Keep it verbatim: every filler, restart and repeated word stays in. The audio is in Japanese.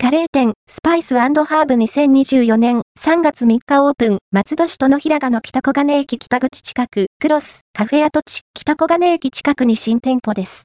カレー店、スパイス&ハーブにせんにじゅうよねんさんがつみっかオープン、松戸市殿平賀の北小金駅北口近く、クロス、カフェ跡地、北小金駅近くに新店舗です。